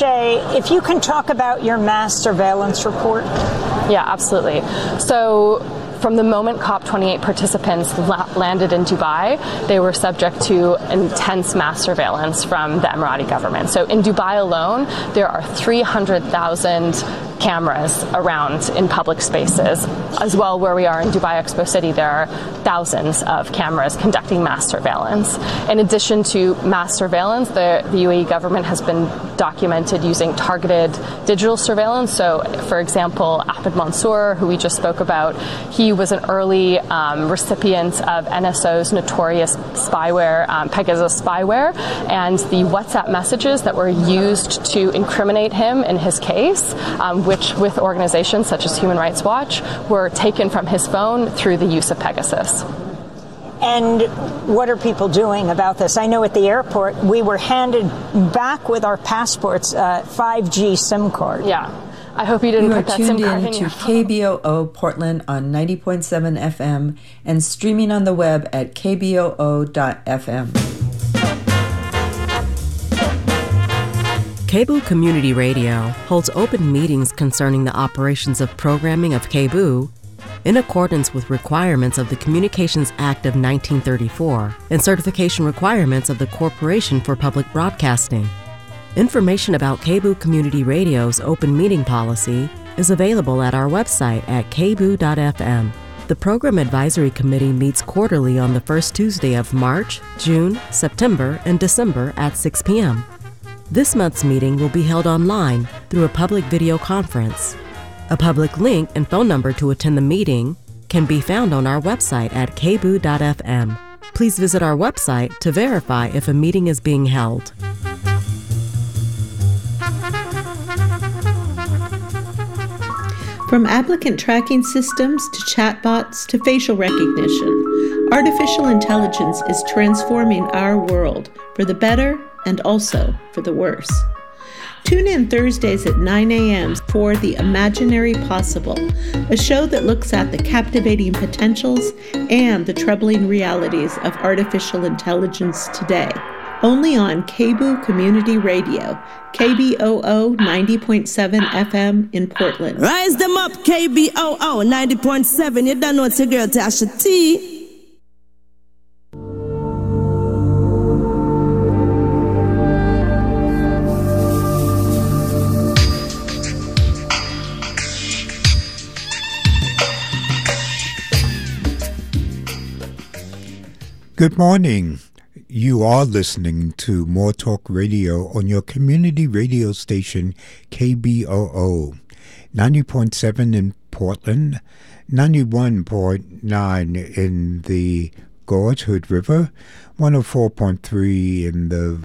cliche, if you can talk about your mass surveillance report. Yeah, absolutely. So from the moment COP28 participants landed in Dubai, they were subject to intense mass surveillance from the Emirati government. So in Dubai alone, there are 300,000 cameras around in public spaces. As well, where we are in Dubai Expo City, there are thousands of cameras conducting mass surveillance. In addition to mass surveillance, the UAE government has been documented using targeted digital surveillance. So, for example, Ahmed Mansoor, who we just spoke about, he was an early recipient of NSO's notorious spyware, Pegasus spyware, and the WhatsApp messages that were used to incriminate him in his case, which with organizations such as Human Rights Watch were taken from his phone through the use of Pegasus. And what are people doing about this? I know at the airport we were handed back with our passports 5G SIM card. Yeah, I hope you didn't put that SIM card in your phone. You are tuned in to KBOO Portland on 90.7 FM and streaming on the web at kboo.fm. KBOO Community Radio holds open meetings concerning the operations of programming of KBOO in accordance with requirements of the Communications Act of 1934 and certification requirements of the Corporation for Public Broadcasting. Information about KBOO Community Radio's open meeting policy is available at our website at kboo.fm. The Program Advisory Committee meets quarterly on the first Tuesday of March, June, September, and December at 6 p.m. This month's meeting will be held online through a public video conference. A public link and phone number to attend the meeting can be found on our website at kboo.fm. Please visit our website to verify if a meeting is being held. From applicant tracking systems to chatbots to facial recognition, artificial intelligence is transforming our world for the better and also for the worse. Tune in Thursdays at 9 a.m. for The Imaginary Possible, a show that looks at the captivating potentials and the troubling realities of artificial intelligence today. Only on KBOO Community Radio, KBOO 90.7 FM in Portland. Rise them up, KBOO 90.7. You don't know it's your girl Tasha T. Good morning. You are listening to More Talk Radio on your community radio station, KBOO, 90.7 in Portland, 91.9 in the Gorge, Hood River, 104.3 in the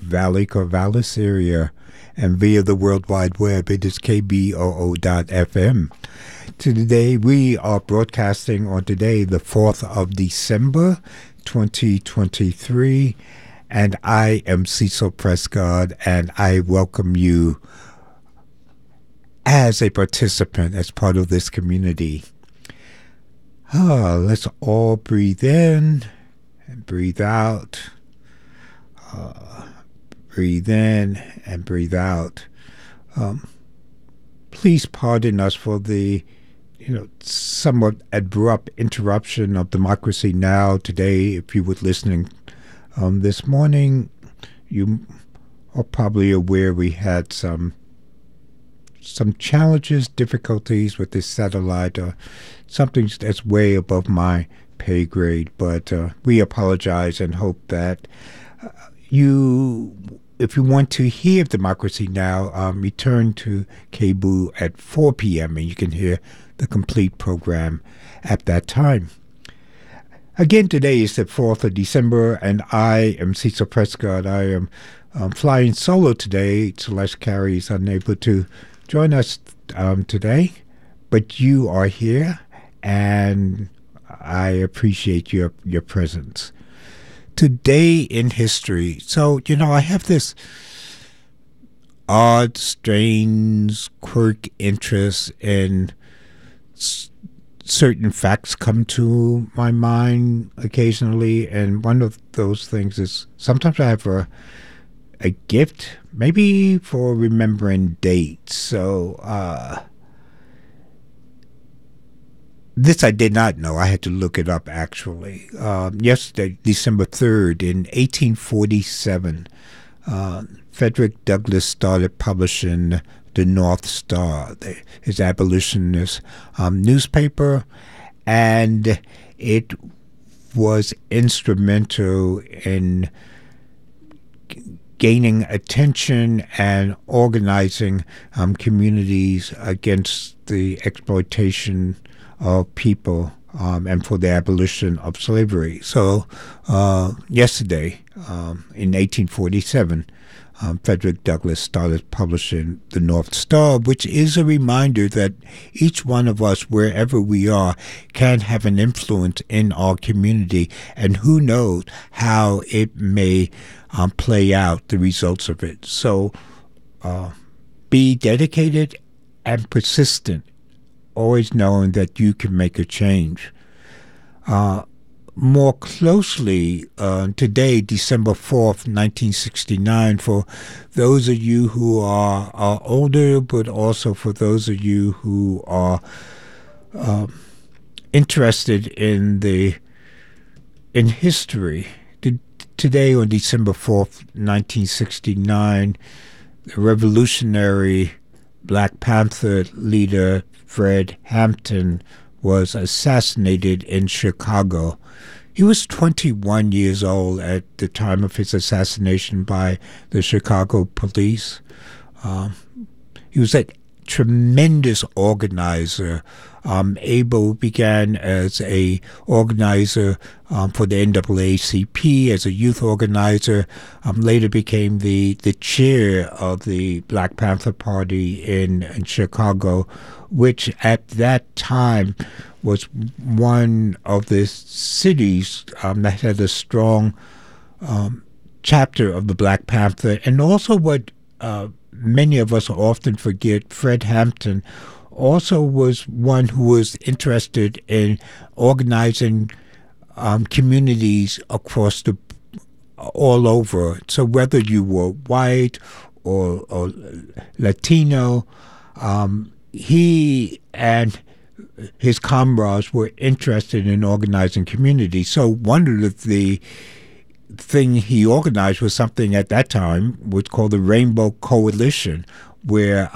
Valley Corvallis area, and via the World Wide Web, it is kboo.fm. Today, we are broadcasting on today, the 4th of December, 2023, and I am Cecil Prescott, and I welcome you as a participant, as part of this community. Let's all breathe in and breathe out. Breathe in and breathe out. Please pardon us for the somewhat abrupt interruption of Democracy Now! Today. If you were listening this morning, you are probably aware we had some challenges, difficulties with this satellite, something that's way above my pay grade, but we apologize and hope that if you want to hear Democracy Now!, return to KBOO at 4 p.m. and you can hear the complete program at that time. Again, today is the 4th of December, and I am Cecil Prescott. I am flying solo today. Celeste Carey is unable to join us today, but you are here, and I appreciate your presence. Today in history. So, I have this odd, strange, quirk interest in certain facts come to my mind occasionally, and one of those things is sometimes I have a a gift, maybe for remembering dates. So this I did not know. I had to look it up, actually. Yesterday, December 3rd, in 1847, Frederick Douglass started publishing the North Star, his abolitionist newspaper, and it was instrumental in gaining attention and organizing communities against the exploitation of people and for the abolition of slavery. So yesterday, in 1847, Frederick Douglass started publishing the North Star, which is a reminder that each one of us, wherever we are, can have an influence in our community, and who knows how it may play out, the results of it. So be dedicated and persistent, always knowing that you can make a change. More closely, today, December 4th, 1969, for those of you who are older, but also for those of you who are interested in history. Today, on December 4th, 1969, the revolutionary Black Panther leader Fred Hampton was assassinated in Chicago. He was 21 years old at the time of his assassination by the Chicago police. He was a tremendous organizer. Abel began as a organizer for the NAACP, as a youth organizer, later became the chair of the Black Panther Party in Chicago, which at that time was one of the cities that had a strong chapter of the Black Panther. And also what many of us often forget, Fred Hampton also was one who was interested in organizing communities across all over. So whether you were white or Latino, he and his comrades were interested in organizing communities. So one of the things he organized was something at that time was called the Rainbow Coalition, where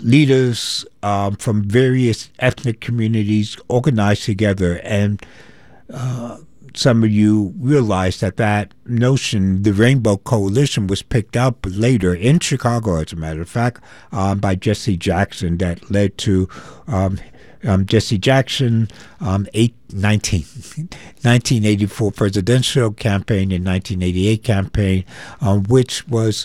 leaders from various ethnic communities organized together. And some of you realize that that notion, the Rainbow Coalition, was picked up later in Chicago, as a matter of fact, by Jesse Jackson, that led to Jesse Jackson, 1984 presidential campaign and 1988 campaign, which was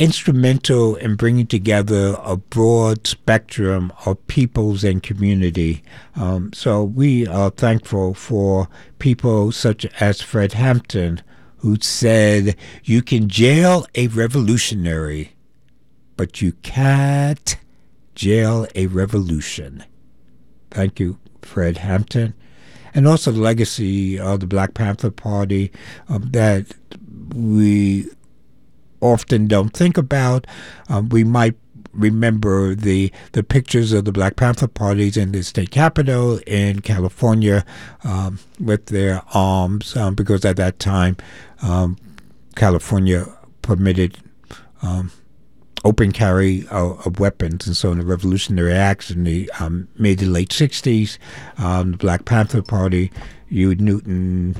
instrumental in bringing together a broad spectrum of peoples and community. So we are thankful for people such as Fred Hampton, who said, "You can jail a revolutionary, but you can't jail a revolution." Thank you, Fred Hampton. And also the legacy of the Black Panther Party that we often don't think about. We might remember the pictures of the Black Panther parties in the state capitol in California with their arms, because at that time California permitted open carry of weapons. And so in the Revolutionary Acts in the mid to late 60s, the Black Panther Party, Huey Newton,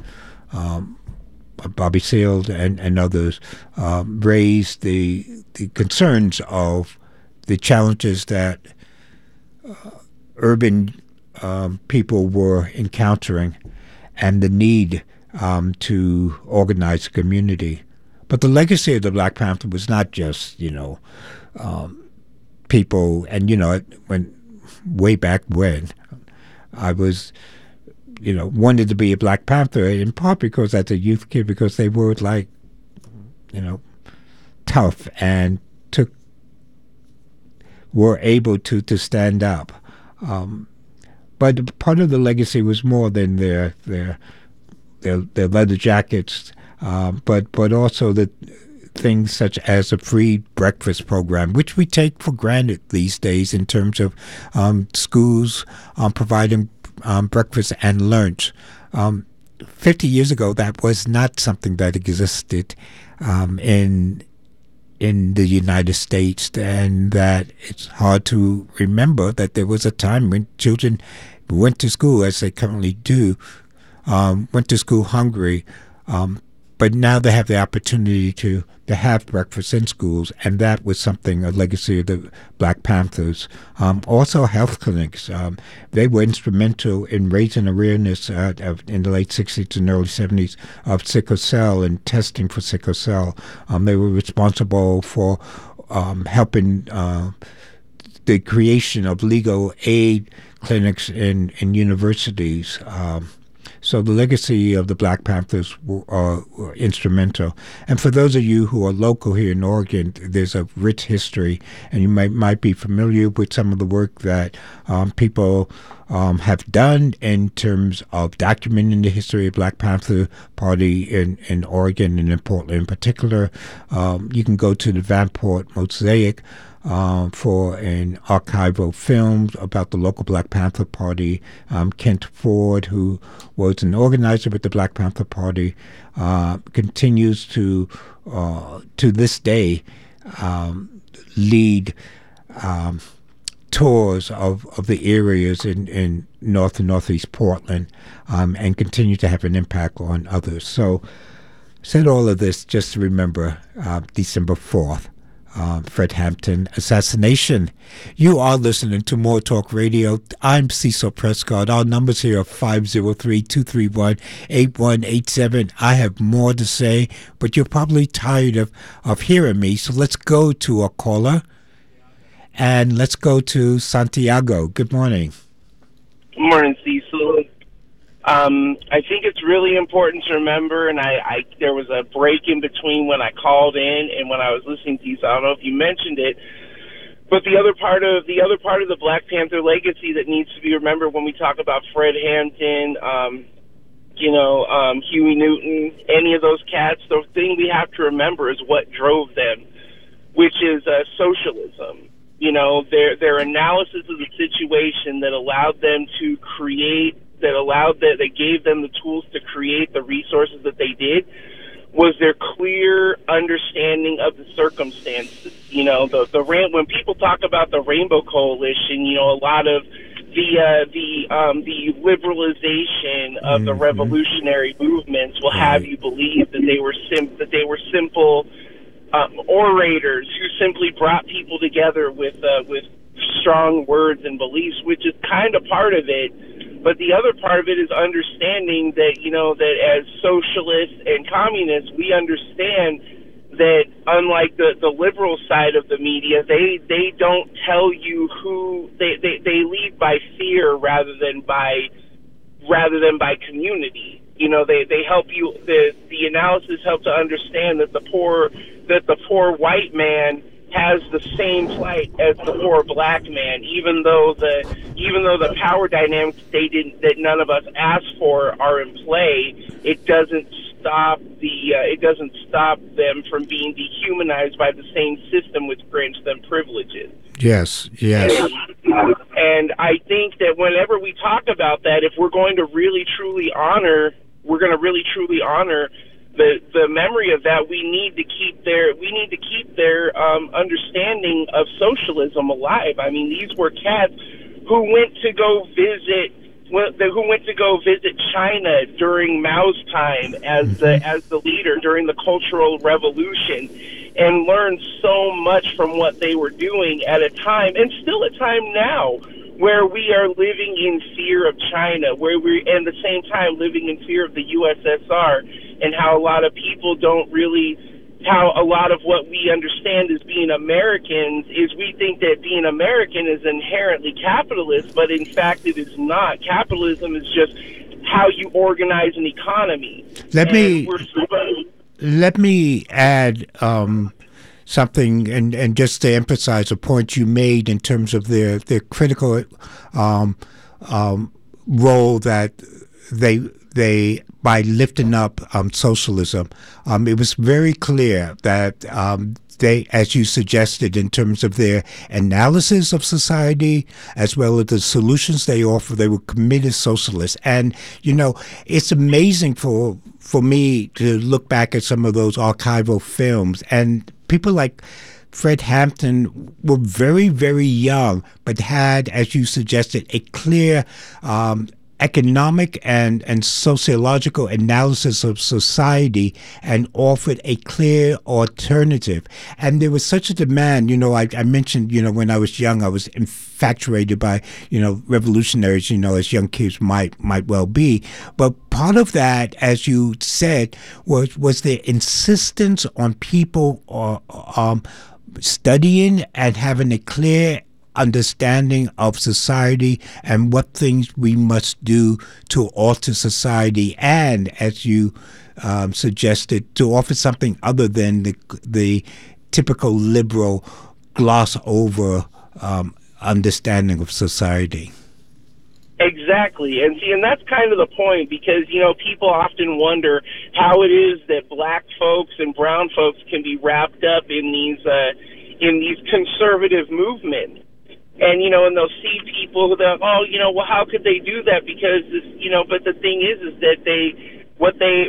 Bobby Seale, and others raised the concerns of the challenges that urban people were encountering and the need to organize the community. But the legacy of the Black Panther was not just, people. And, when way back when I was wanted to be a Black Panther, in part because as a youth kid, because they were like, tough and were able to stand up. But part of the legacy was more than their leather jackets. but also that things such as a free breakfast program, which we take for granted these days in terms of schools providing breakfast and lunch. 50 years ago, that was not something that existed in the United States, and that it's hard to remember that there was a time when children went to school, as they currently do, went to school hungry, but now they have the opportunity to have breakfast in schools, and that was something, a legacy of the Black Panthers. Also health clinics. They were instrumental in raising awareness in the late 60s and early 70s of sickle cell and testing for sickle cell. They were responsible for helping the creation of legal aid clinics in universities. So the legacy of the Black Panthers were instrumental. And for those of you who are local here in Oregon, there's a rich history, and you might be familiar with some of the work that people have done in terms of documenting the history of Black Panther Party in Oregon and in Portland in particular. You can go to the Vanport Mosaic for an archival film about the local Black Panther Party. Kent Ford, who was an organizer with the Black Panther Party, continues to this day lead tours of the areas in North and Northeast Portland, and continue to have an impact on others. So, said all of this just to remember December 4th. Fred Hampton assassination. You are listening to More Talk Radio. I'm Cecil Prescott. Our numbers here are 503-231-8187. I have more to say, but you're probably tired of hearing me, so let's go to a caller, and let's go to Santiago. Good morning. Good morning, Cecil. I think it's really important to remember, and I there was a break in between when I called in and when I was listening to you, so I don't know if you mentioned it, but the other part of the Black Panther legacy that needs to be remembered when we talk about Fred Hampton, Huey Newton, any of those cats, the thing we have to remember is what drove them, which is socialism. You know, their analysis of the situation that gave them the tools to create the resources that they did, was their clear understanding of the circumstances. You know, when people talk about the Rainbow Coalition, you know, a lot of the liberalization of the revolutionary movements will have you believe that they were simple orators who simply brought people together with strong words and beliefs, which is kind of part of it. But the other part of it is understanding that, you know, that as socialists and communists, we understand that unlike the liberal side of the media, they don't tell you they lead by fear rather than by community. You know, they help you, the analysis helps to understand that the poor white man has the same plight as the poor black man, even though the power dynamics that none of us asked for are in play. It doesn't stop them from being dehumanized by the same system which grants them privileges. Yes. And I think that whenever we talk about that, if we're going to really truly honor the memory of that, we need to keep their understanding of socialism alive. I mean, these were cats who went to go visit China during Mao's time as the leader during the Cultural Revolution, and learned so much from what they were doing at a time, and still a time now, where we are living in fear of China, where we're at the same time living in fear of the USSR, and how a lot of people how a lot of what we understand as being Americans is we think that being American is inherently capitalist, but in fact it is not. Capitalism is just how you organize an economy. Let me add something, and just to emphasize a point you made in terms of their critical role that they by lifting up socialism, it was very clear that they, as you suggested, in terms of their analysis of society as well as the solutions they offer, they were committed socialists. And, you know, it's amazing for me to look back at some of those archival films, and people like Fred Hampton were very, very young, but had, as you suggested, a clear economic and sociological analysis of society, and offered a clear alternative. And there was such a demand, you know, I mentioned, you know, when I was young, I was infatuated by, you know, revolutionaries, you know, as young kids might well be. But part of that, as you said, was the insistence on people studying and having a clear understanding of society and what things we must do to alter society, and as you suggested, to offer something other than the typical liberal gloss over understanding of society. Exactly. And see, and that's kind of the point, because, you know, people often wonder how it is that black folks and brown folks can be wrapped up in these conservative movements. And, you know, and they'll see people who they're, oh, you know, well, how could they do that? Because, this, you know, but the thing is that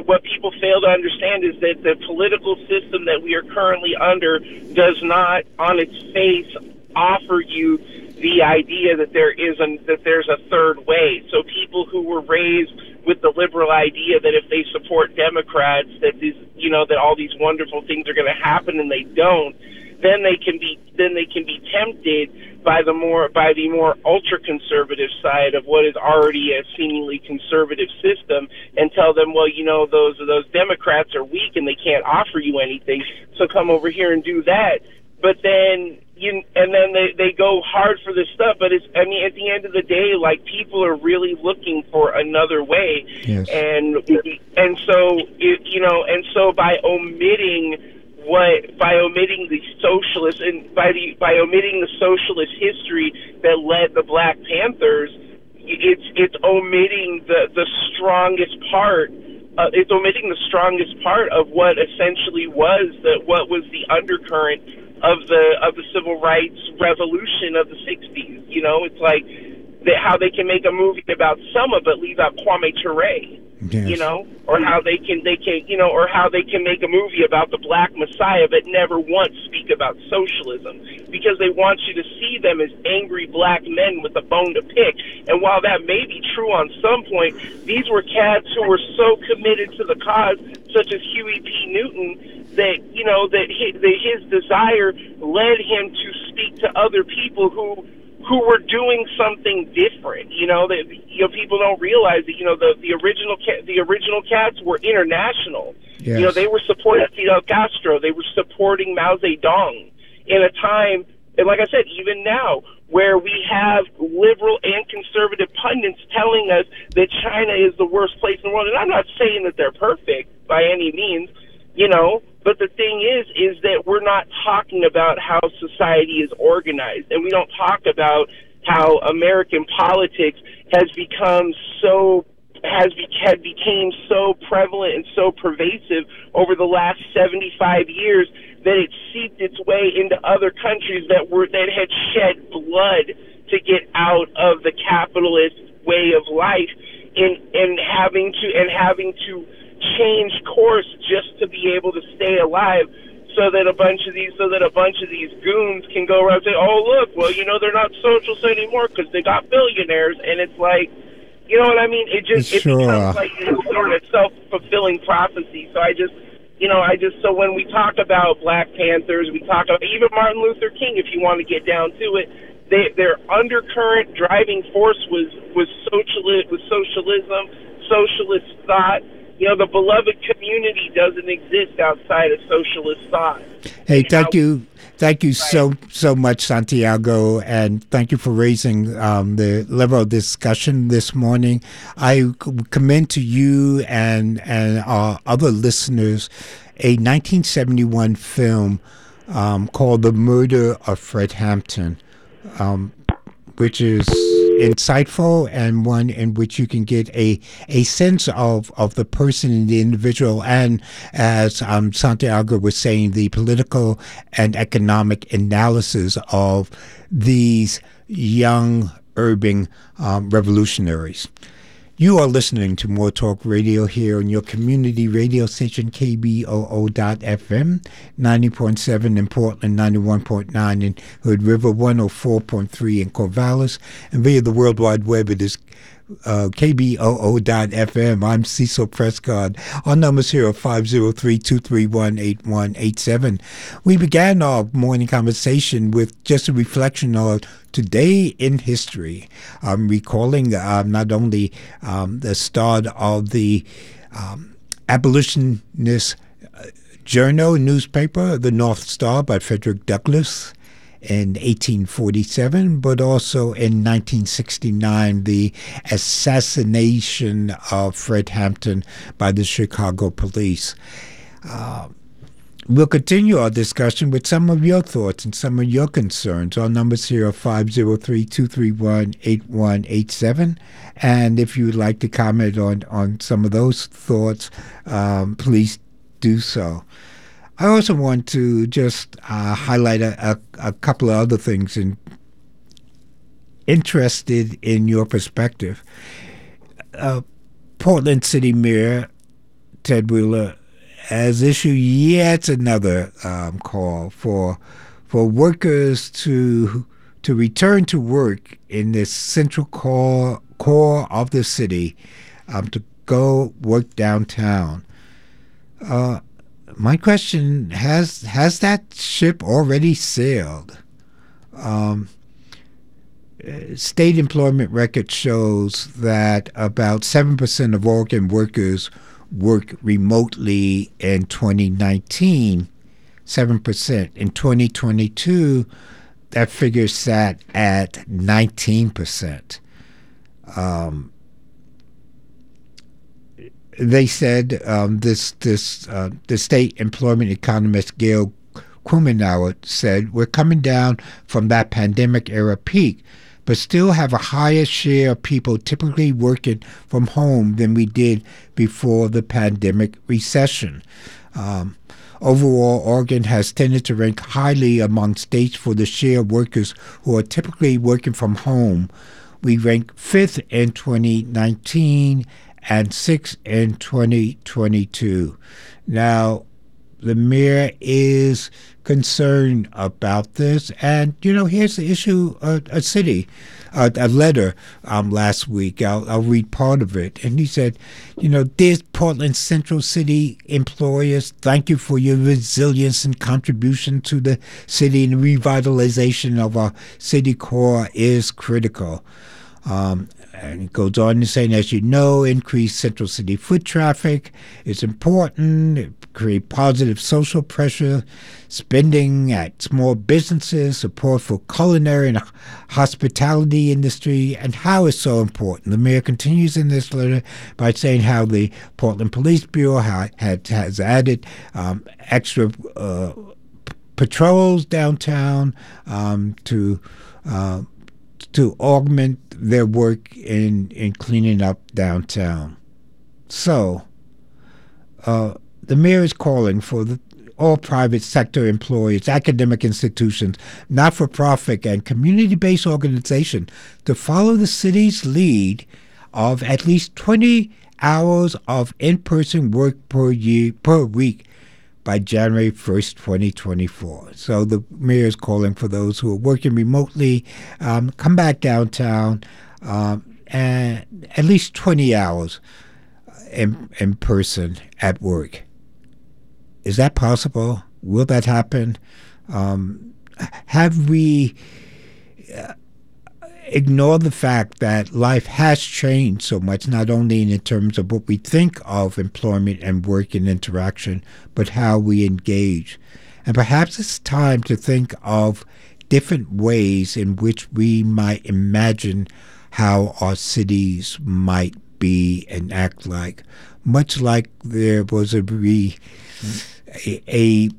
what people fail to understand is that the political system that we are currently under does not, on its face, offer you the idea that there's a third way. So people who were raised with the liberal idea that if they support Democrats, that these, you know, that all these wonderful things are going to happen, and they don't, then they can be tempted by the more ultra conservative side of what is already a seemingly conservative system, and tell them, well, you know, those Democrats are weak and they can't offer you anything, so come over here and do that. But then they go hard for this stuff. But it's, I mean, at the end of the day, like, people are really looking for another way. Yes. and so by omitting the socialist history that led the Black Panthers, it's omitting the strongest part. It's omitting the strongest part of what essentially was the undercurrent of the civil rights revolution of the 1960s. You know, it's like how they can make a movie about Selma but leave out Kwame Ture. Yes. You know, or how they can make a movie about the Black Messiah but never once speak about socialism, because they want you to see them as angry black men with a bone to pick. And while that may be true on some point, these were cats who were so committed to the cause, such as Huey P. Newton, that, you know, that his desire led him to speak to other people who were doing something different. You know, that, you know, people don't realize that, you know, the original cats were international. Yes. You know, they were supporting Fidel Castro, they were supporting Mao Zedong in a time, and like I said, even now, where we have liberal and conservative pundits telling us that China is the worst place in the world. And I'm not saying that they're perfect by any means, you know, but the thing is that we're not talking about how society is organized, and we don't talk about how American politics became so prevalent and so pervasive over the last 75 years that it seeped its way into other countries that had shed blood to get out of the capitalist way of life, and having to change course just to be able to stay alive, so that a bunch of these goons can go around and say, oh, look, well, you know, they're not socialists anymore because they got billionaires. And it's like, you know what I mean? It becomes like this sort of self-fulfilling prophecy. So so when we talk about Black Panthers, we talk about even Martin Luther King, if you want to get down to it, their undercurrent driving force was socialism, socialist thought. You know, the beloved community doesn't exist outside of socialist thought. Hey, thank you so much, Santiago, and thank you for raising the level of discussion this morning. I commend to you and our other listeners a 1971 film called The Murder of Fred Hampton, which is insightful and one in which you can get a sense of the person and the individual, and as Santiago was saying, the political and economic analysis of these young urban revolutionaries. You are listening to More Talk Radio here on your community radio station, KBOO.FM, 90.7 in Portland, 91.9 in Hood River, 104.3 in Corvallis, and via the World Wide Web, it is KBOO.FM. I'm Cecil Prescott. Our numbers here are 503-231-8187. We began our morning conversation with just a reflection of today in history. I'm recalling not only the start of the abolitionist journal newspaper, the North Star by Frederick Douglass, in 1847, but also in 1969, the assassination of Fred Hampton by the Chicago police. We'll continue our discussion with some of your thoughts and some of your concerns. Our numbers here are 503-231-8187. And if you'd like to comment on some of those thoughts, please do so. I also want to just highlight a couple of other things, and interested in your perspective. Portland City Mayor Ted Wheeler has issued yet another call for workers to return to work in this central core of the city, to go work downtown. My question, has that ship already sailed? State employment record shows that about 7% of Oregon workers work remotely in 2019, 7%. In 2022, that figure sat at 19%. They said the state employment economist Gail Krumenauer said, "We're coming down from that pandemic era peak, but still have a higher share of people typically working from home than we did before the pandemic recession. Overall, Oregon has tended to rank highly among states for the share of workers who are typically working from home. We ranked 5th in 2019. And 6 in 2022. Now, the mayor is concerned about this. And, you know, here's the issue, a letter last week. I'll read part of it. And he said, you know, "Dear Portland Central City employers, thank you for your resilience and contribution to the city, and the revitalization of our city core is critical." And it goes on to say, "As you know, increased central city foot traffic is important. It creates positive social pressure, spending at small businesses, support for culinary and hospitality industry, and how it's so important." The mayor continues in this letter by saying how the Portland Police Bureau has added extra patrols downtown to augment their work in cleaning up downtown. So, the mayor is calling for all private sector employers, academic institutions, not-for-profit, and community-based organizations to follow the city's lead of at least 20 hours of in-person work per week by January 1st, 2024. So the mayor is calling for those who are working remotely, come back downtown, and at least 20 hours in person at work. Is that possible? Will that happen? Have we ignored the fact that life has changed so much, not only in terms of what we think of employment and work and interaction, but how we engage? And perhaps it's time to think of different ways in which we might imagine how our cities might be and act like, much like there was a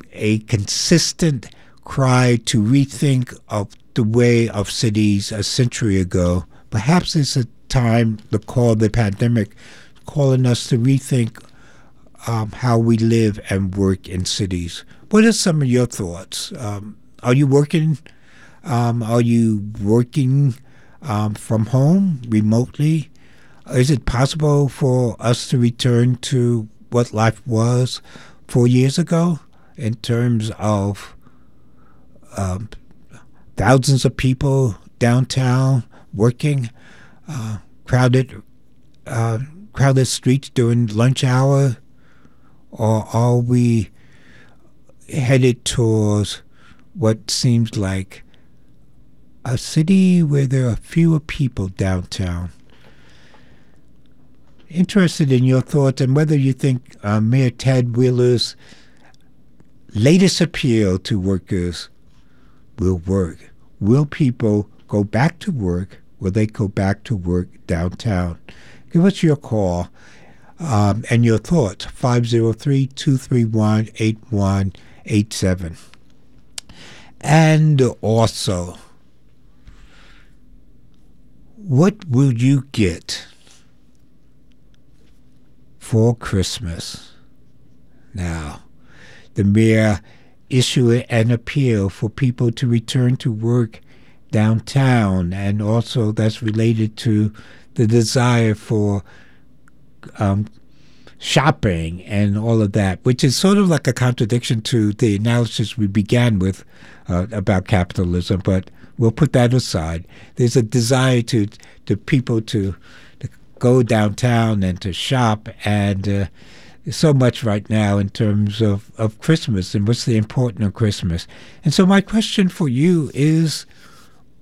consistent cry to rethink of the way of cities a century ago, Perhaps it's a time, the call of the pandemic, calling us to rethink how we live and work in cities. What are some of your thoughts? Are you working? Are you working from home, remotely? Is it possible for us to return to what life was 4 years ago in terms of thousands of people downtown working, crowded streets during lunch hour? Or are we headed towards what seems like a city where there are fewer people downtown? Interested in your thoughts and whether you think Mayor Ted Wheeler's latest appeal to workers will work. Will people go back to work? Will they go back to work downtown? Give us your call and your thoughts, 503-231-8187. And also, what will you get for Christmas? Now, the mayor issued an appeal for people to return to work downtown, and also that's related to the desire for shopping and all of that, which is sort of like a contradiction to the analysis we began with about capitalism, but we'll put that aside. There's a desire to people to go downtown and to shop, and so much right now in terms of Christmas and what's the importance of Christmas. And so my question for you is,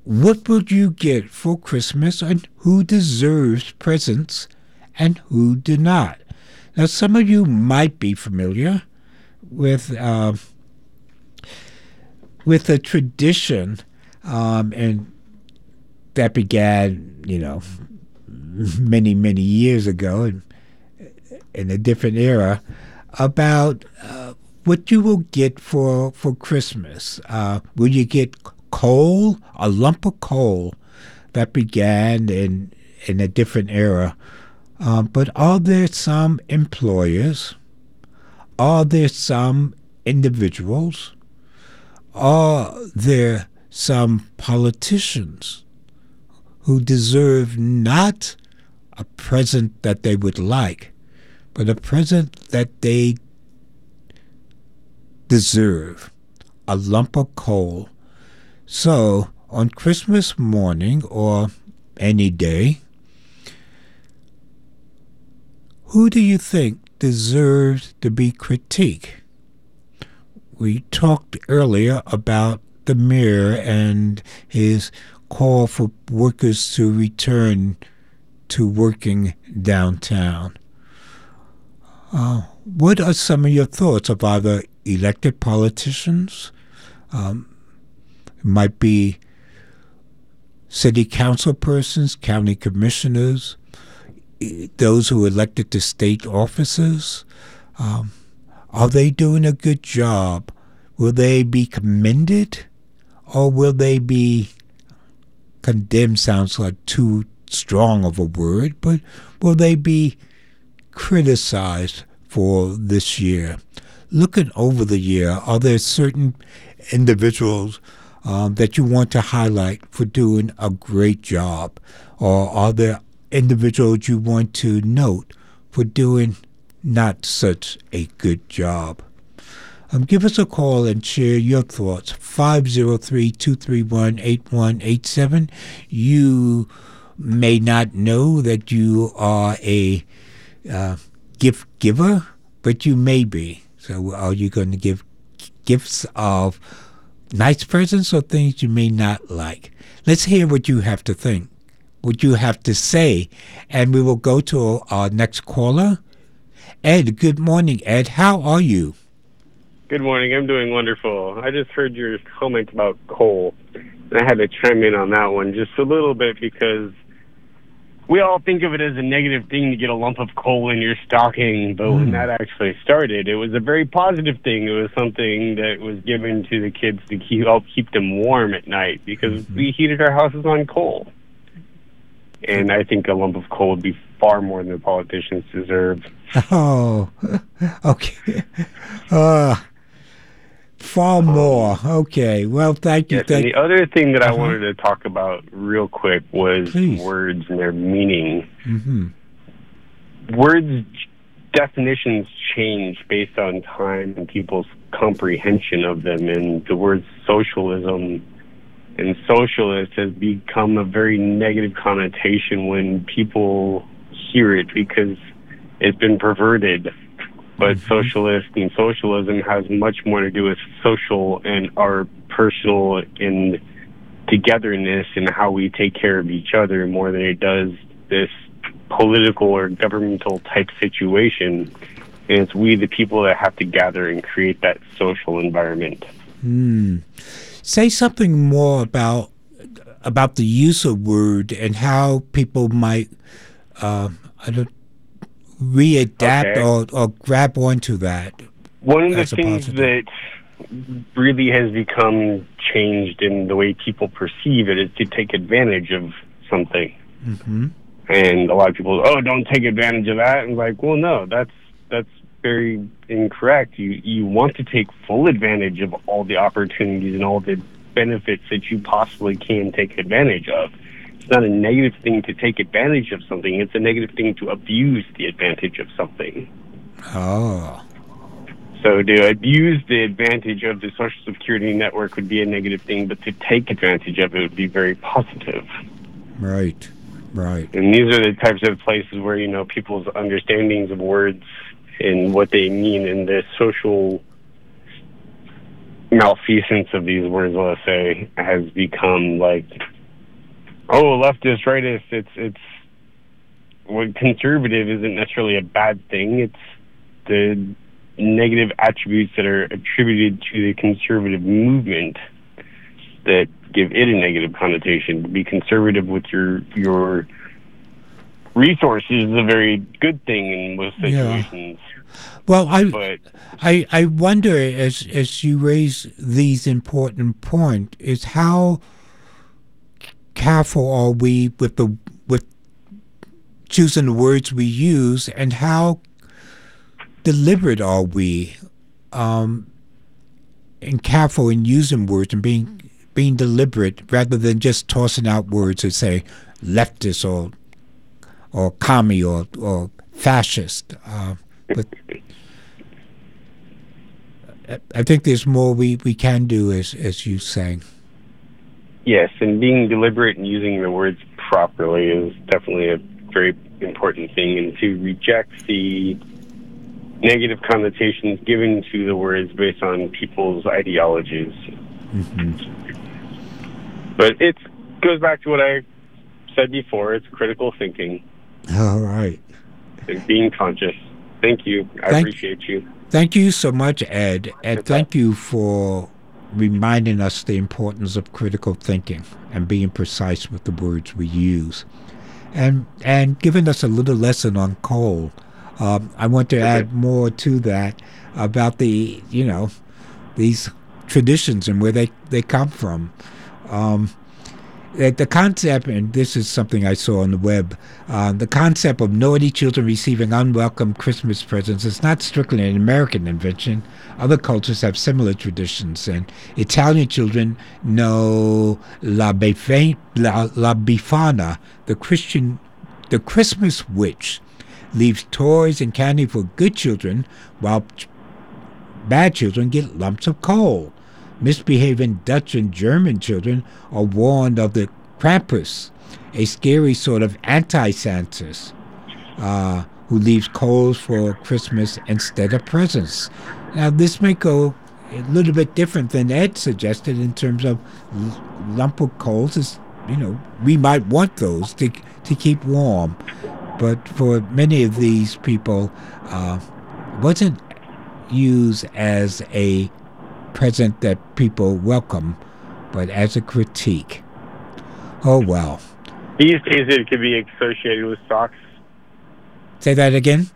what would you get for Christmas, and who deserves presents and who do not? Now, some of you might be familiar with a tradition and that began, many, many years ago in a different era about what you will get for Christmas. Will you get coal, a lump of coal that began in a different era? But are there some employers? Are there some individuals? Are there some politicians who deserve not a present that they would like, but a present that they deserve, a lump of coal? So on Christmas morning or any day, who do you think deserves to be critiqued? We talked earlier about the mayor and his call for workers to return to working downtown. What are some of your thoughts of either elected politicians, might be city council persons, county commissioners, those who are elected to state offices? Are they doing a good job? Will they be commended, or will they be condemned? Sounds like too strong of a word, but will they be criticized for this year? Looking over the year, are there certain individuals that you want to highlight for doing a great job, or are there individuals you want to note for doing not such a good job? Give us a call and share your thoughts, 503-231-8187. You may not know that you are a gift giver, but you may be. So are you going to give gifts of nice presents or things you may not like? Let's hear what you have to think, what you have to say, and we will go to our next caller. Ed, good morning. Ed, how are you? Good morning. I'm doing wonderful. I just heard your comment about coal, and I had to chime in on that one just a little bit because we all think of it as a negative thing to get a lump of coal in your stocking, but when that actually started, it was a very positive thing. It was something that was given to the kids to help keep them warm at night because we heated our houses on coal. And I think a lump of coal would be far more than the politicians deserve. Oh, okay. Far more. Okay. Well, thank you. Yes, and the other thing that I wanted to talk about real quick was words and their meaning. Words, definitions change based on time and people's comprehension of them. And the word socialism and socialist has become a very negative connotation when people hear it because it's been perverted. But socialist and socialism has much more to do with social and our personal and togetherness and how we take care of each other more than it does this political or governmental type situation. And it's we, the people, that have to gather and create that social environment. Say something more about the use of word and how people might readapt or grab onto that. One of the things that really has become changed in the way people perceive it is to take advantage of something. And a lot of people, don't take advantage of that. And like, well, no, that's very incorrect. You want to take full advantage of all the opportunities and all the benefits that you possibly can take advantage of. It's not a negative thing to take advantage of something. It's a negative thing to abuse the advantage of something. Oh. So to abuse the advantage of the Social Security network would be a negative thing, but to take advantage of it would be very positive. Right, right. And these are the types of places where, you know, people's understandings of words and what they mean and the social malfeasance of these words, let's say, has become like... leftist, rightist, it's well, conservative isn't necessarily a bad thing. It's the negative attributes that are attributed to the conservative movement that give it a negative connotation. To be conservative with your resources is a very good thing in most situations. Well, I wonder, as you raise these important points, is how careful are we with choosing the words we use, and how deliberate are we and careful in using words and being deliberate rather than just tossing out words that say leftist or commie or fascist. But I think there's more we can do, as you say. Yes, and being deliberate and using the words properly is definitely a very important thing, and to reject the negative connotations given to the words based on people's ideologies. But it goes back to what I said before, it's critical thinking. All right. And being conscious. Thank you. I appreciate you. Thank you so much, Ed, and thank you for reminding us the importance of critical thinking and being precise with the words we use, and giving us a little lesson on coal. I want to add more to that about the these traditions and where they come from. The concept, and this is something I saw on the web, the concept of naughty children receiving unwelcome Christmas presents is not strictly an American invention. Other cultures have similar traditions, and Italian children know La Befana, the Christmas witch, leaves toys and candy for good children, while bad children get lumps of coal. Misbehaving Dutch and German children are warned of the Krampus, a scary sort of anti-Santa, who leaves coals for Christmas instead of presents. Now, this may go a little bit different than Ed suggested in terms of lump of coals. We might want those to keep warm, but for many of these people, wasn't used as a present that people welcome, but as a critique. Oh, well. These days it could be associated with socks. Say that again?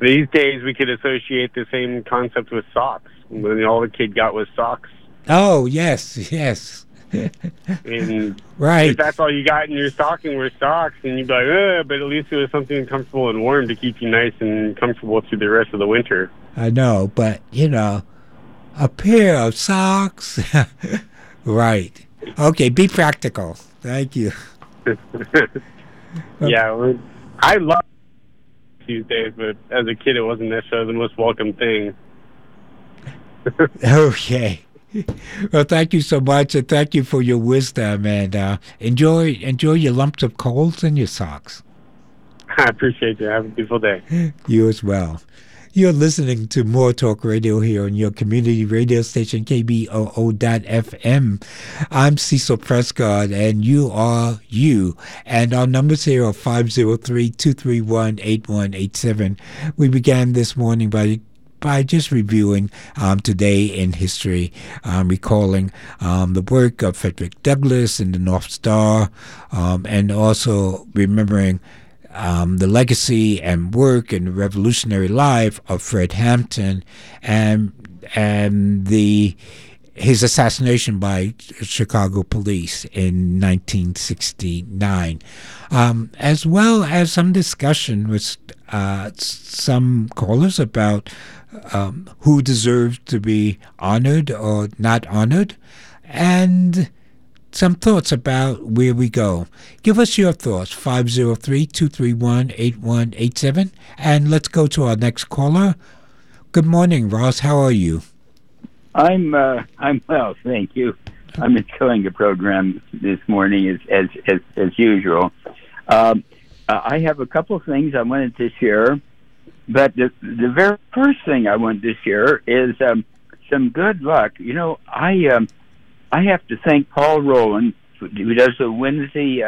These days we could associate the same concept with socks. When all the kid got was socks. Oh, yes, yes. And right. If that's all you got in your stocking were socks, and you'd be like, oh, but at least it was something comfortable and warm to keep you nice and comfortable through the rest of the winter. I know, but, you know, a pair of socks. Right. Okay, be practical. Thank you. Yeah, I love these days, but as a kid, it wasn't necessarily the most welcome thing. Okay. Well, thank you so much, and thank you for your wisdom, and enjoy your lumps of coals and your socks. I appreciate you. Have a beautiful day. You as well. You're listening to More Talk Radio here on your community radio station, KBOO.FM. I'm Cecil Prescott, and you are you. And our numbers here are 503-231-8187. We began this morning by just reviewing today in history, recalling the work of Frederick Douglass and the North Star, and also remembering the legacy and work and revolutionary life of Fred Hampton, and his assassination by Chicago police in 1969, as well as some discussion with some callers about who deserved to be honored or not honored, and some thoughts about where we go. Give us your thoughts, 503-231-8187, and let's go to our next caller. Good morning, Ross. How are you? I'm well, thank you. I'm enjoying the program this morning as usual. I have a couple of things I wanted to share, but the very first thing I wanted to share is some good luck. You know, I have to thank Paul Rowland, who does the Wednesday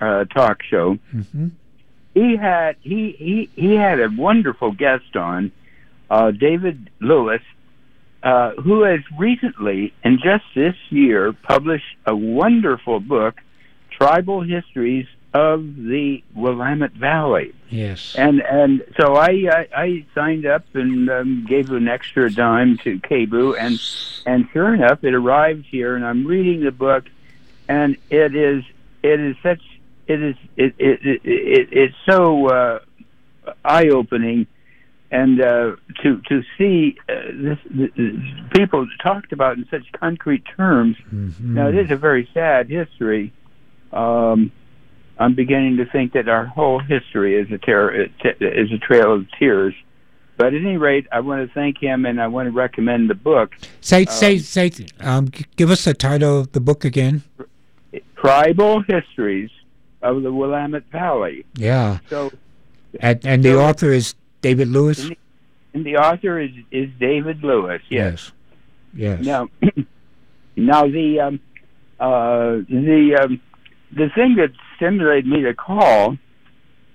talk show. Mm-hmm. He had a wonderful guest on, David Lewis, who has recently, and just this year, published a wonderful book, Tribal Histories of the Willamette Valley. Yes. And so I signed up and gave an extra dime to KBOO, and sure enough, it arrived here, and I'm reading the book, and it's so eye-opening, and to see this people talked about in such concrete terms. Mm-hmm. Now, it is a very sad history. I'm beginning to think that our whole history is a trail of tears. But at any rate, I want to thank him, and I want to recommend the book. Give us the title of the book again. Tribal Histories of the Willamette Valley. Yeah. So, and the author is David Lewis. And the author is David Lewis. Yes. Now, the thing that stimulated me to call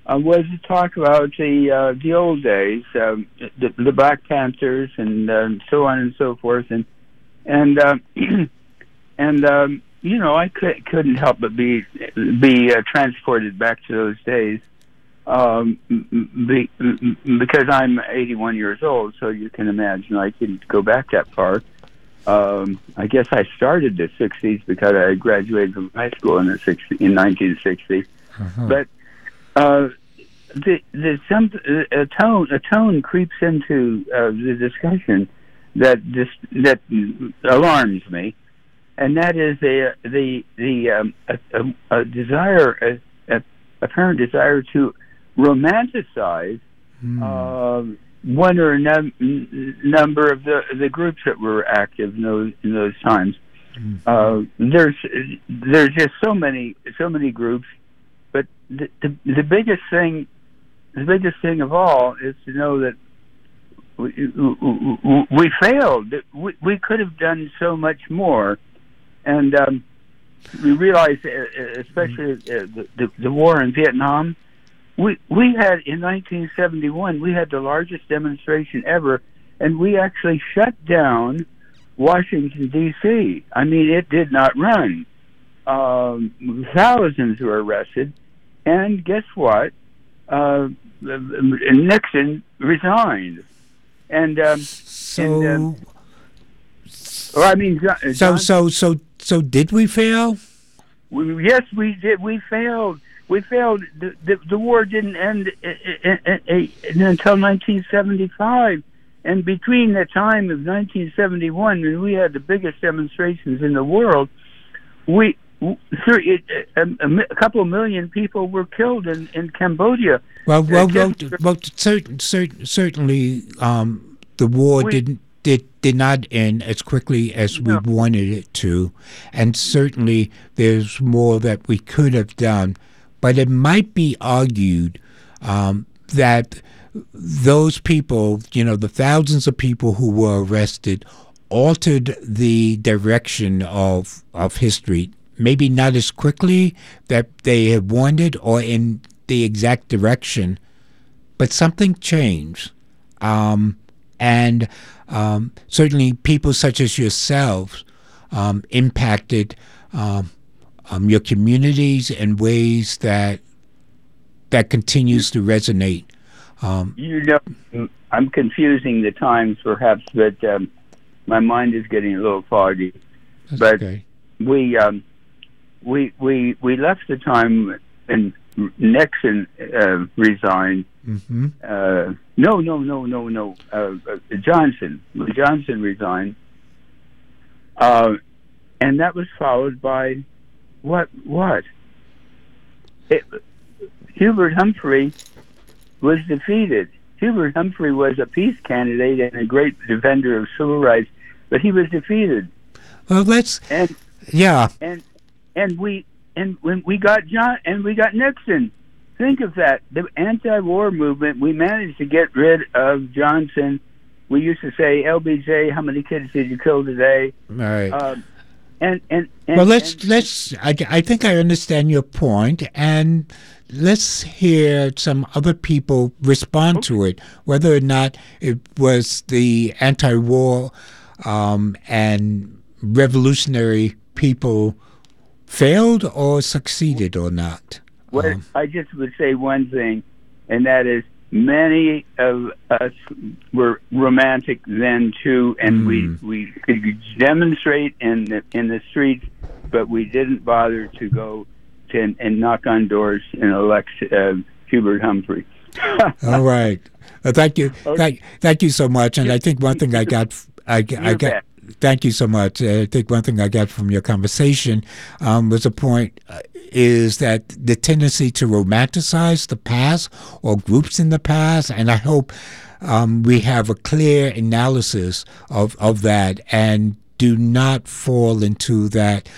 was to talk about the old days, the Black Panthers, and so on and so forth, and you know, I couldn't help but be transported back to those days, because I'm 81 years old, so you can imagine I couldn't go back that far. I guess I started the 60s because I graduated from high school in 1960. Uh-huh. But a tone creeps into the discussion that alarms me, and that is apparent desire to romanticize. Mm. One or number of the groups that were active in those times. Mm-hmm. There's just so many groups, but the biggest thing of all is to know that we failed. We could have done so much more, and we realize, especially the war in Vietnam. We had, in 1971, we had the largest demonstration ever, and we actually shut down Washington, D.C. I mean, it did not run. Thousands were arrested, and guess what? Nixon resigned. And So did we fail? Yes, we did. We failed. We failed. The war didn't end until 1975. And between the time of 1971, when we had the biggest demonstrations in the world, a couple of million people were killed in Cambodia. Certainly the war did not end as quickly as we wanted it to, and certainly there's more that we could have done. But it might be argued that those people, the thousands of people who were arrested, altered the direction of history, maybe not as quickly that they had wanted or in the exact direction, but something changed. And certainly people such as yourselves impacted your communities in ways that continues to resonate. I'm confusing the times perhaps, but my mind is getting a little foggy. But okay. We left the time and Nixon resigned. Mm-hmm. No. Johnson resigned, and that was followed by what? Hubert Humphrey was defeated. Hubert Humphrey was a peace candidate and a great defender of civil rights, but he was defeated. Well, we got Nixon. Think of that. The anti-war movement. We managed to get rid of Johnson. We used to say, LBJ, how many kids did you kill today? All right. I think I understand your point, and let's hear some other people respond to it, whether or not it was the anti-war and revolutionary people failed or succeeded or not. Well, I just would say one thing, and that is many of us were romantic then too, and we could demonstrate in the streets, but we didn't bother to go and knock on doors and elect Hubert Humphrey. All right, thank you, thank you so much. And I think one thing I got. Thank you so much. I think one thing I got from your conversation was a point is that the tendency to romanticize the past or groups in the past, and I hope we have a clear analysis of that and do not fall into that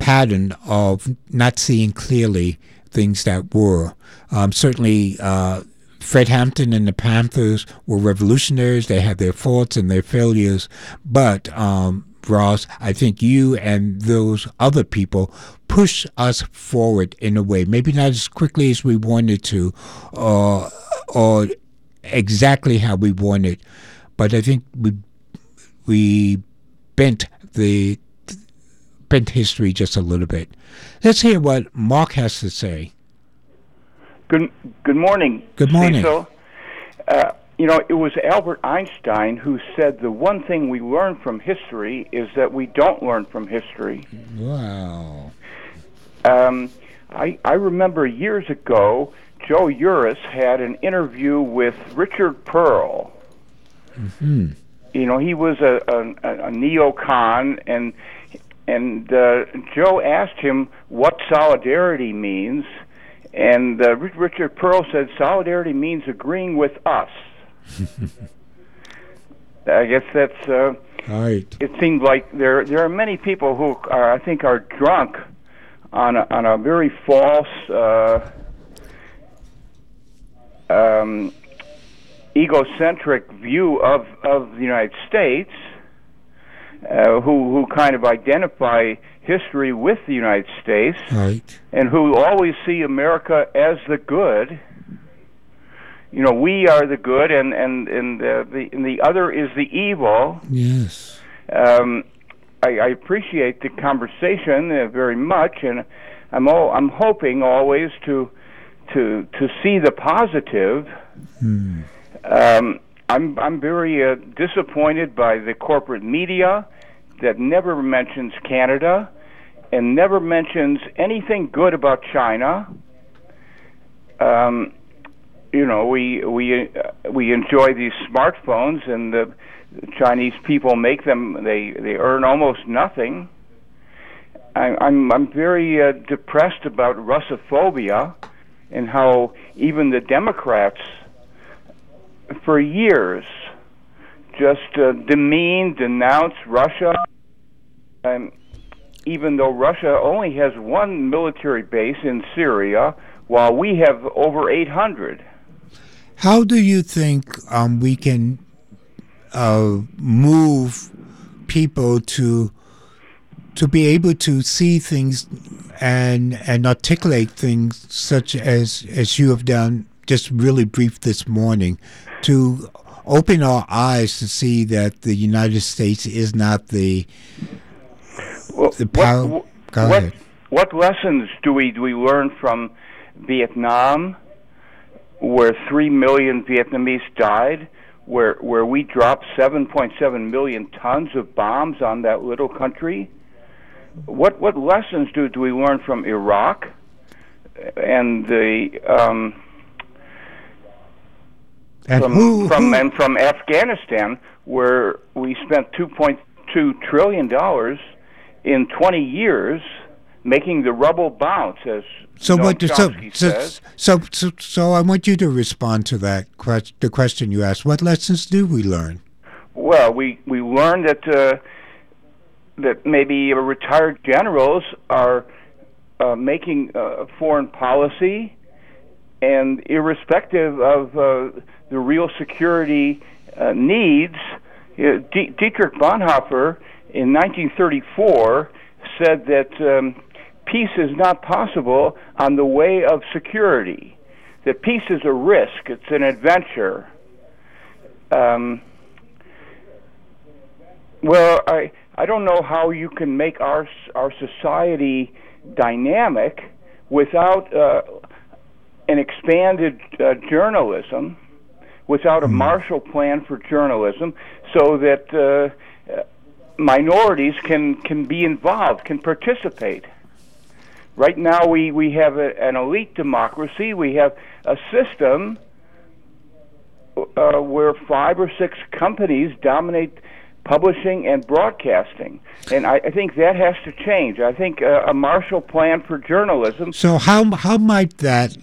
pattern of not seeing clearly things that were. Certainly, Fred Hampton and the Panthers were revolutionaries. They had their faults and their failures. But, Ross, I think you and those other people push us forward in a way, maybe not as quickly as we wanted to or exactly how we wanted. But I think we bent history just a little bit. Let's hear what Mark has to say. Good morning. Good morning. Cecil. It was Albert Einstein who said the one thing we learn from history is that we don't learn from history. Wow. I remember years ago, Joe Uris had an interview with Richard Perle. Mm-hmm. He was a neocon, and Joe asked him what solidarity means. And Richard Perle said, "Solidarity means agreeing with us." I guess that's. All right. It seems like there are many people who are drunk on a very false egocentric view of the United States, who kind of identify history with the United States, right, and who always see America as the good. We are the good, and the other is the evil. Yes. I appreciate the conversation very much, and I'm hoping always to see the positive. I'm very disappointed by the corporate media that never mentions Canada and never mentions anything good about China. You know, we enjoy these smartphones, and the Chinese people make them. They earn almost nothing. I'm very depressed about Russophobia, and how even the Democrats, for years, just demean, denounce Russia, even though Russia only has one military base in Syria, while we have over 800. How do you think we can move people to be able to see things and articulate things such as you have done just really brief this morning, to open our eyes to see that the United States is not the power? What lessons do we learn from Vietnam, where 3 million Vietnamese died, where we dropped 7.7 million tons of bombs on that little country? What lessons do we learn from Iraq and the from Afghanistan, where we spent $2.2 trillion in 20 years making the rubble bounce, as Noam Chomsky says. So I want you to respond to that the question you asked. What lessons do we learn? Well, we learned that maybe retired generals are making foreign policy, and irrespective of the real security needs. Dietrich Bonhoeffer in 1934 said that peace is not possible on the way of security, that peace is a risk, it's an adventure. Well, I don't know how you can make our society dynamic without an expanded journalism, without a Marshall Plan for journalism, so that minorities can be involved, can participate. Right now we have an elite democracy. We have a system where 5 or 6 companies dominate publishing and broadcasting, and I think that has to change. I think a Marshall Plan for journalism. So how might that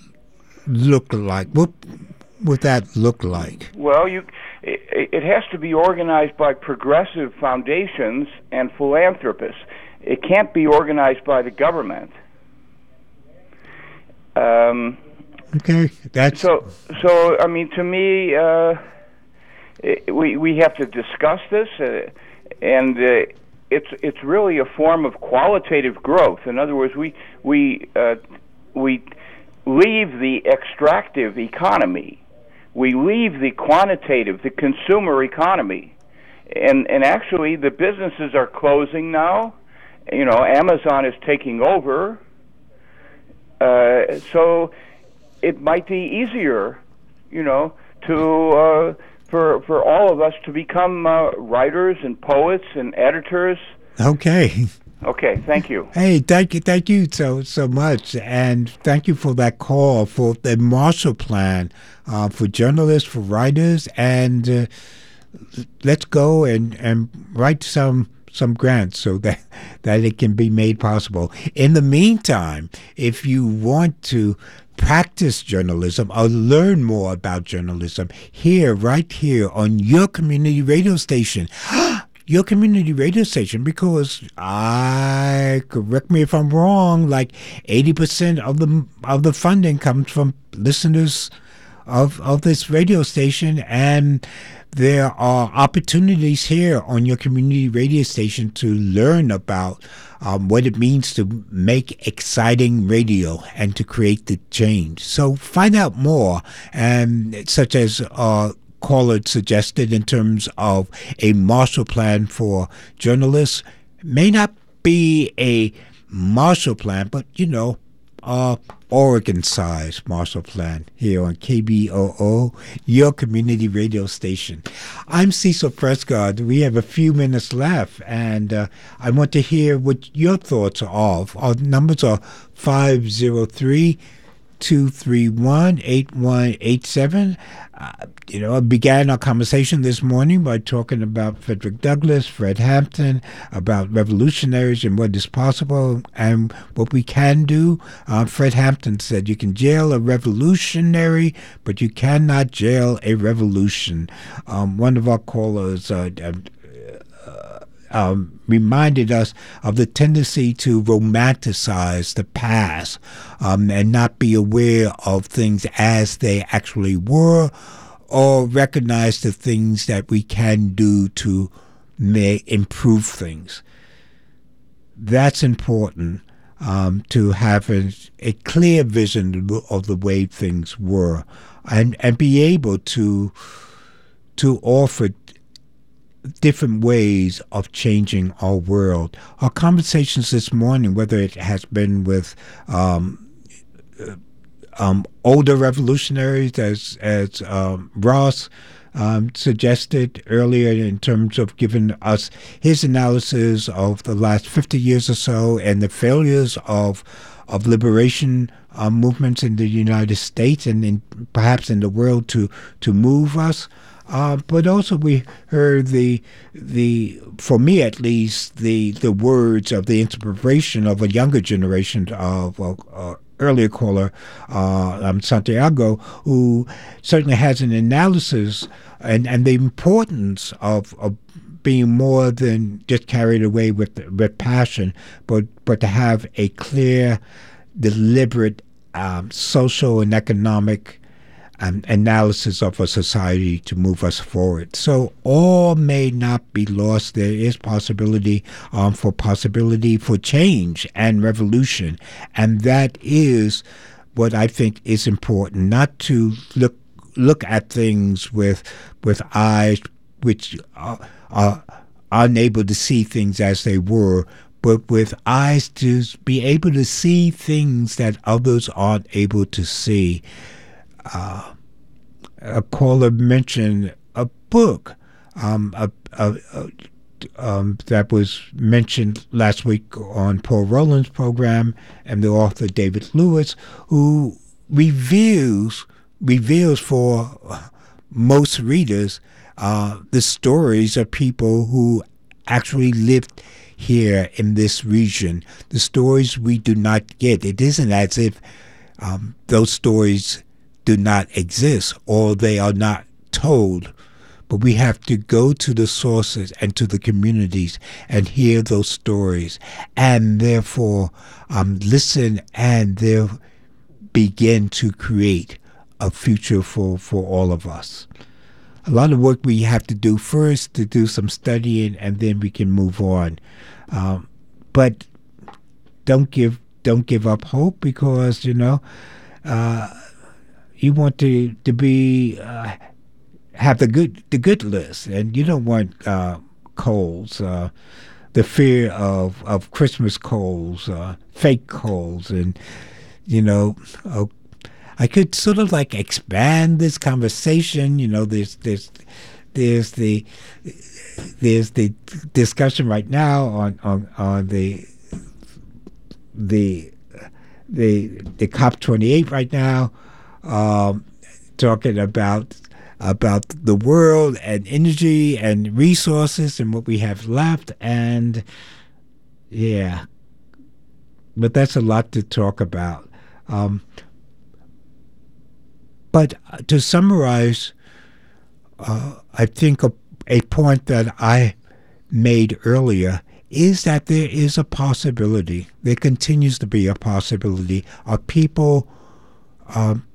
look like? What would that look like? Well, it has to be organized by progressive foundations and philanthropists. It can't be organized by the government. Okay, that's so. I mean, to me. We have to discuss this, and it's really a form of qualitative growth. In other words, we leave the extractive economy, we leave the quantitative, the consumer economy, and actually the businesses are closing now. You know, Amazon is taking over, so it might be easier, you know, to. For all of us to become writers and poets and editors. Okay, thank you. Hey, thank you so much, and thank you for that call, for the Marshall Plan, for journalists, for writers, and let's go and write some grants so that it can be made possible. In the meantime, if you want to practice journalism or learn more about journalism right here on your community radio station. Your community radio station, because correct me if I'm wrong, like 80% of the funding comes from listeners of this radio station, and there are opportunities here on your community radio station to learn about what it means to make exciting radio and to create the change. So find out more, and such as caller suggested in terms of a Marshall Plan for journalists. May not be a Marshall Plan, but, you know, Oregon-sized Marshall Plan here on KBOO, your community radio station. I'm Cecil Prescott. We have a few minutes left, and I want to hear what your thoughts are of. Our numbers are 503-231-8187. I began our conversation this morning by talking about Frederick Douglass, Fred Hampton, about revolutionaries and what is possible and what we can do. Fred Hampton said, you can jail a revolutionary, but you cannot jail a revolution. One of our callers reminded us of the tendency to romanticize the past and not be aware of things as they actually were, or recognize the things that we can do to improve things. That's important, to have a clear vision of the way things were, and be able to offer different ways of changing our world. Our conversations this morning, whether it has been with older revolutionaries, as Ross suggested earlier, in terms of giving us his analysis of the last 50 years or so and the failures of liberation movements in the United States and perhaps in the world to move us. But also we heard the for me at least, the words of the inspiration of a younger generation of earlier caller, Santiago, who certainly has an analysis and the importance of being more than just carried away with passion, but to have a clear, deliberate social and economic analysis of a society to move us forward. So all may not be lost. There is possibility for change and revolution. And that is what I think is important, not to look at things with eyes which are unable to see things as they were, but with eyes to be able to see things that others aren't able to see. A caller mentioned a book that was mentioned last week on Paul Rowland's program, and the author David Lewis, who reveals for most readers the stories of people who actually lived here in this region, the stories we do not get. It isn't as if those stories do not exist or they are not told, but we have to go to the sources and to the communities and hear those stories, and therefore listen, and there begin to create a future for all of us. A lot of work we have to do first, to do some studying, and then we can move on, but don't give up hope, because you want to be have the good list, and you don't want colds, the fear of Christmas colds, fake colds, and I could sort of like expand this conversation. There's the discussion right now on the COP28 right now. Talking about the world and energy and resources and what we have left, and yeah, but that's a lot to talk about. But to summarize, I think a point that I made earlier is that there is a possibility, there continues to be a possibility of people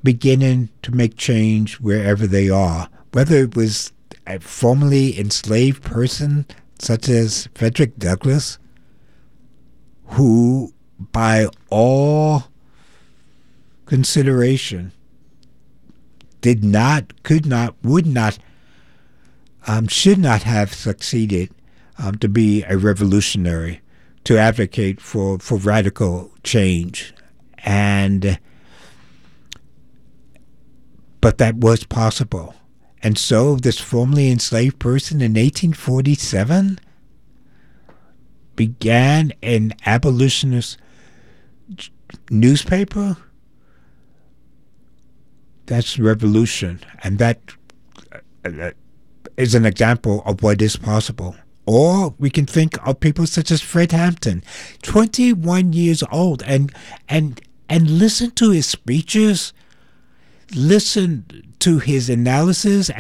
beginning to make change wherever they are, whether it was a formerly enslaved person such as Frederick Douglass, who by all consideration should not have succeeded to be a revolutionary, to advocate for radical change But that was possible. And so this formerly enslaved person in 1847 began an abolitionist newspaper. That's revolution. And that is an example of what is possible. Or we can think of people such as Fred Hampton, 21 years old, and listen to his speeches, listen to his analysis,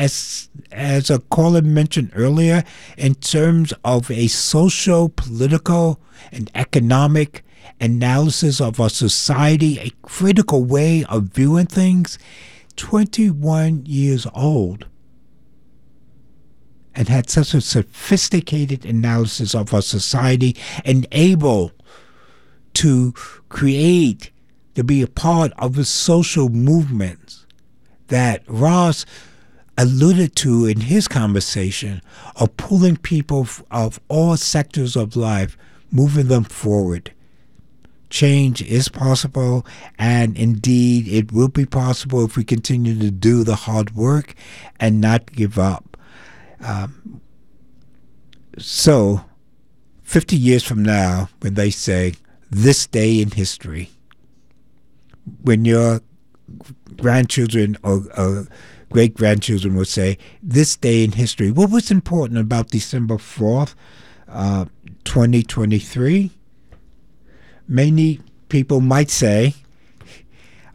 as a caller mentioned earlier, in terms of a social, political, and economic analysis of our society, a critical way of viewing things, 21 years old, and had such a sophisticated analysis of our society and able to create, to be a part of the social movements that Ross alluded to in his conversation of pulling people of all sectors of life, moving them forward. Change is possible, and indeed it will be possible if we continue to do the hard work and not give up. So 50 years from now, when they say this day in history, when your grandchildren or great-grandchildren will say this day in history, what was important about December 4th, 2023? Many people might say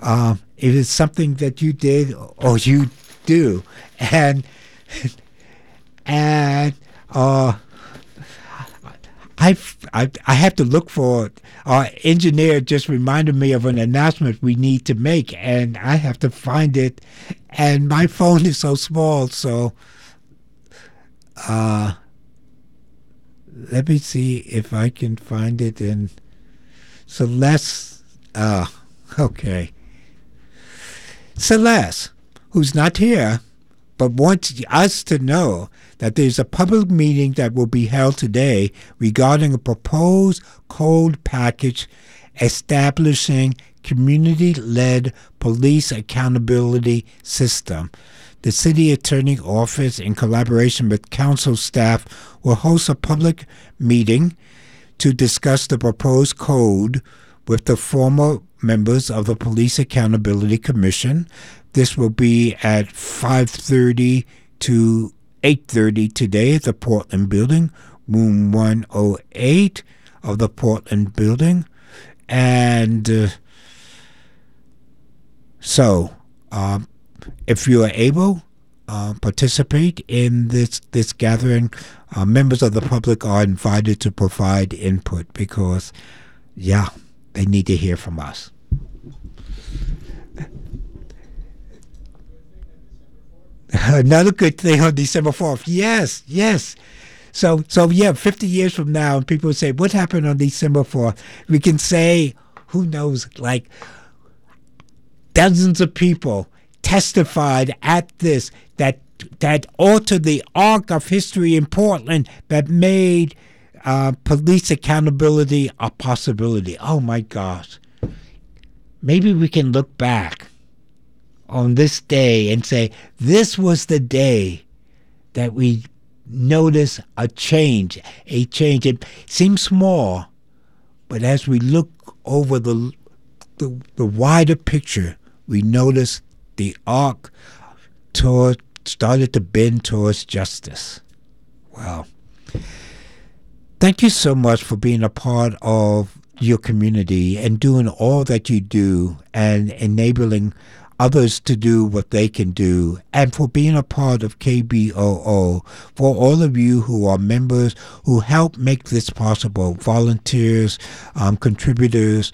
it is something that you did or you do. And I have to look for it. Our engineer just reminded me of an announcement we need to make, and I have to find it. And my phone is so small, so let me see if I can find it. And so Celeste, who's not here, but wants us to know that there's a public meeting that will be held today regarding a proposed code package establishing community-led police accountability system. The city attorney office, in collaboration with council staff, will host a public meeting to discuss the proposed code with the former members of the Police Accountability Commission. This will be at 5:30 to 8:30 today at the Portland Building, room 108 of the Portland Building. And so if you are able, participate in this gathering. Members of the public are invited to provide input because, they need to hear from us. Another good thing on December 4th. Yes. So 50 years from now, and people say, what happened on December 4th? We can say, who knows, like dozens of people testified at this that altered the arc of history in Portland, that made police accountability a possibility. Oh, my gosh. Maybe we can look back on this day and say, this was the day that we notice a change. It seems small, but as we look over the wider picture, we notice the arc started to bend towards justice. Wow. Thank you so much for being a part of your community and doing all that you do and enabling others to do what they can do, and for being a part of KBOO. For all of you who are members, who help make this possible, volunteers, contributors,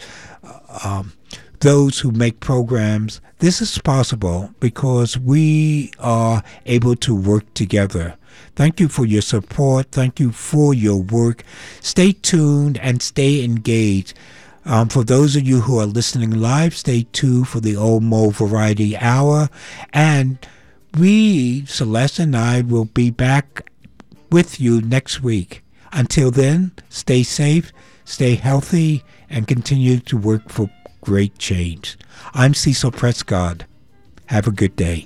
those who make programs, this is possible because we are able to work together. Thank you for your support. Thank you for your work. Stay tuned and stay engaged. For those of you who are listening live, stay tuned for the Old Mo Variety Hour. And we, Celeste and I, will be back with you next week. Until then, stay safe, stay healthy, and continue to work for great change. I'm Cecil Prescott. Have a good day.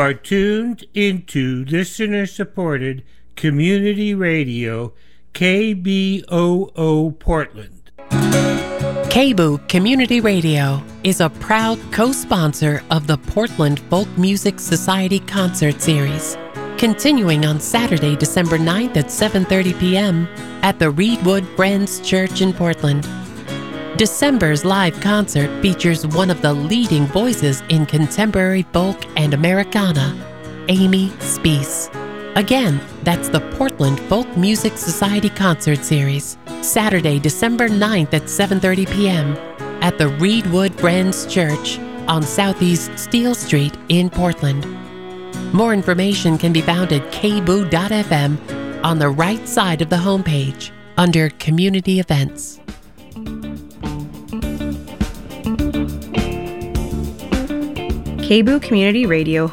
Are tuned into listener-supported community radio, KBOO Portland. KBOO Community Radio is a proud co-sponsor of the Portland Folk Music Society Concert Series, continuing on Saturday, December 9th at 7:30 p.m. at the Reedwood Friends Church in Portland. December's live concert features one of the leading voices in contemporary folk and Americana, Amy Speece. Again, that's the Portland Folk Music Society Concert Series, Saturday, December 9th at 7:30 p.m. at the Reedwood Friends Church on Southeast Steele Street in Portland. More information can be found at kboo.fm on the right side of the homepage under Community Events. KBOO Community Radio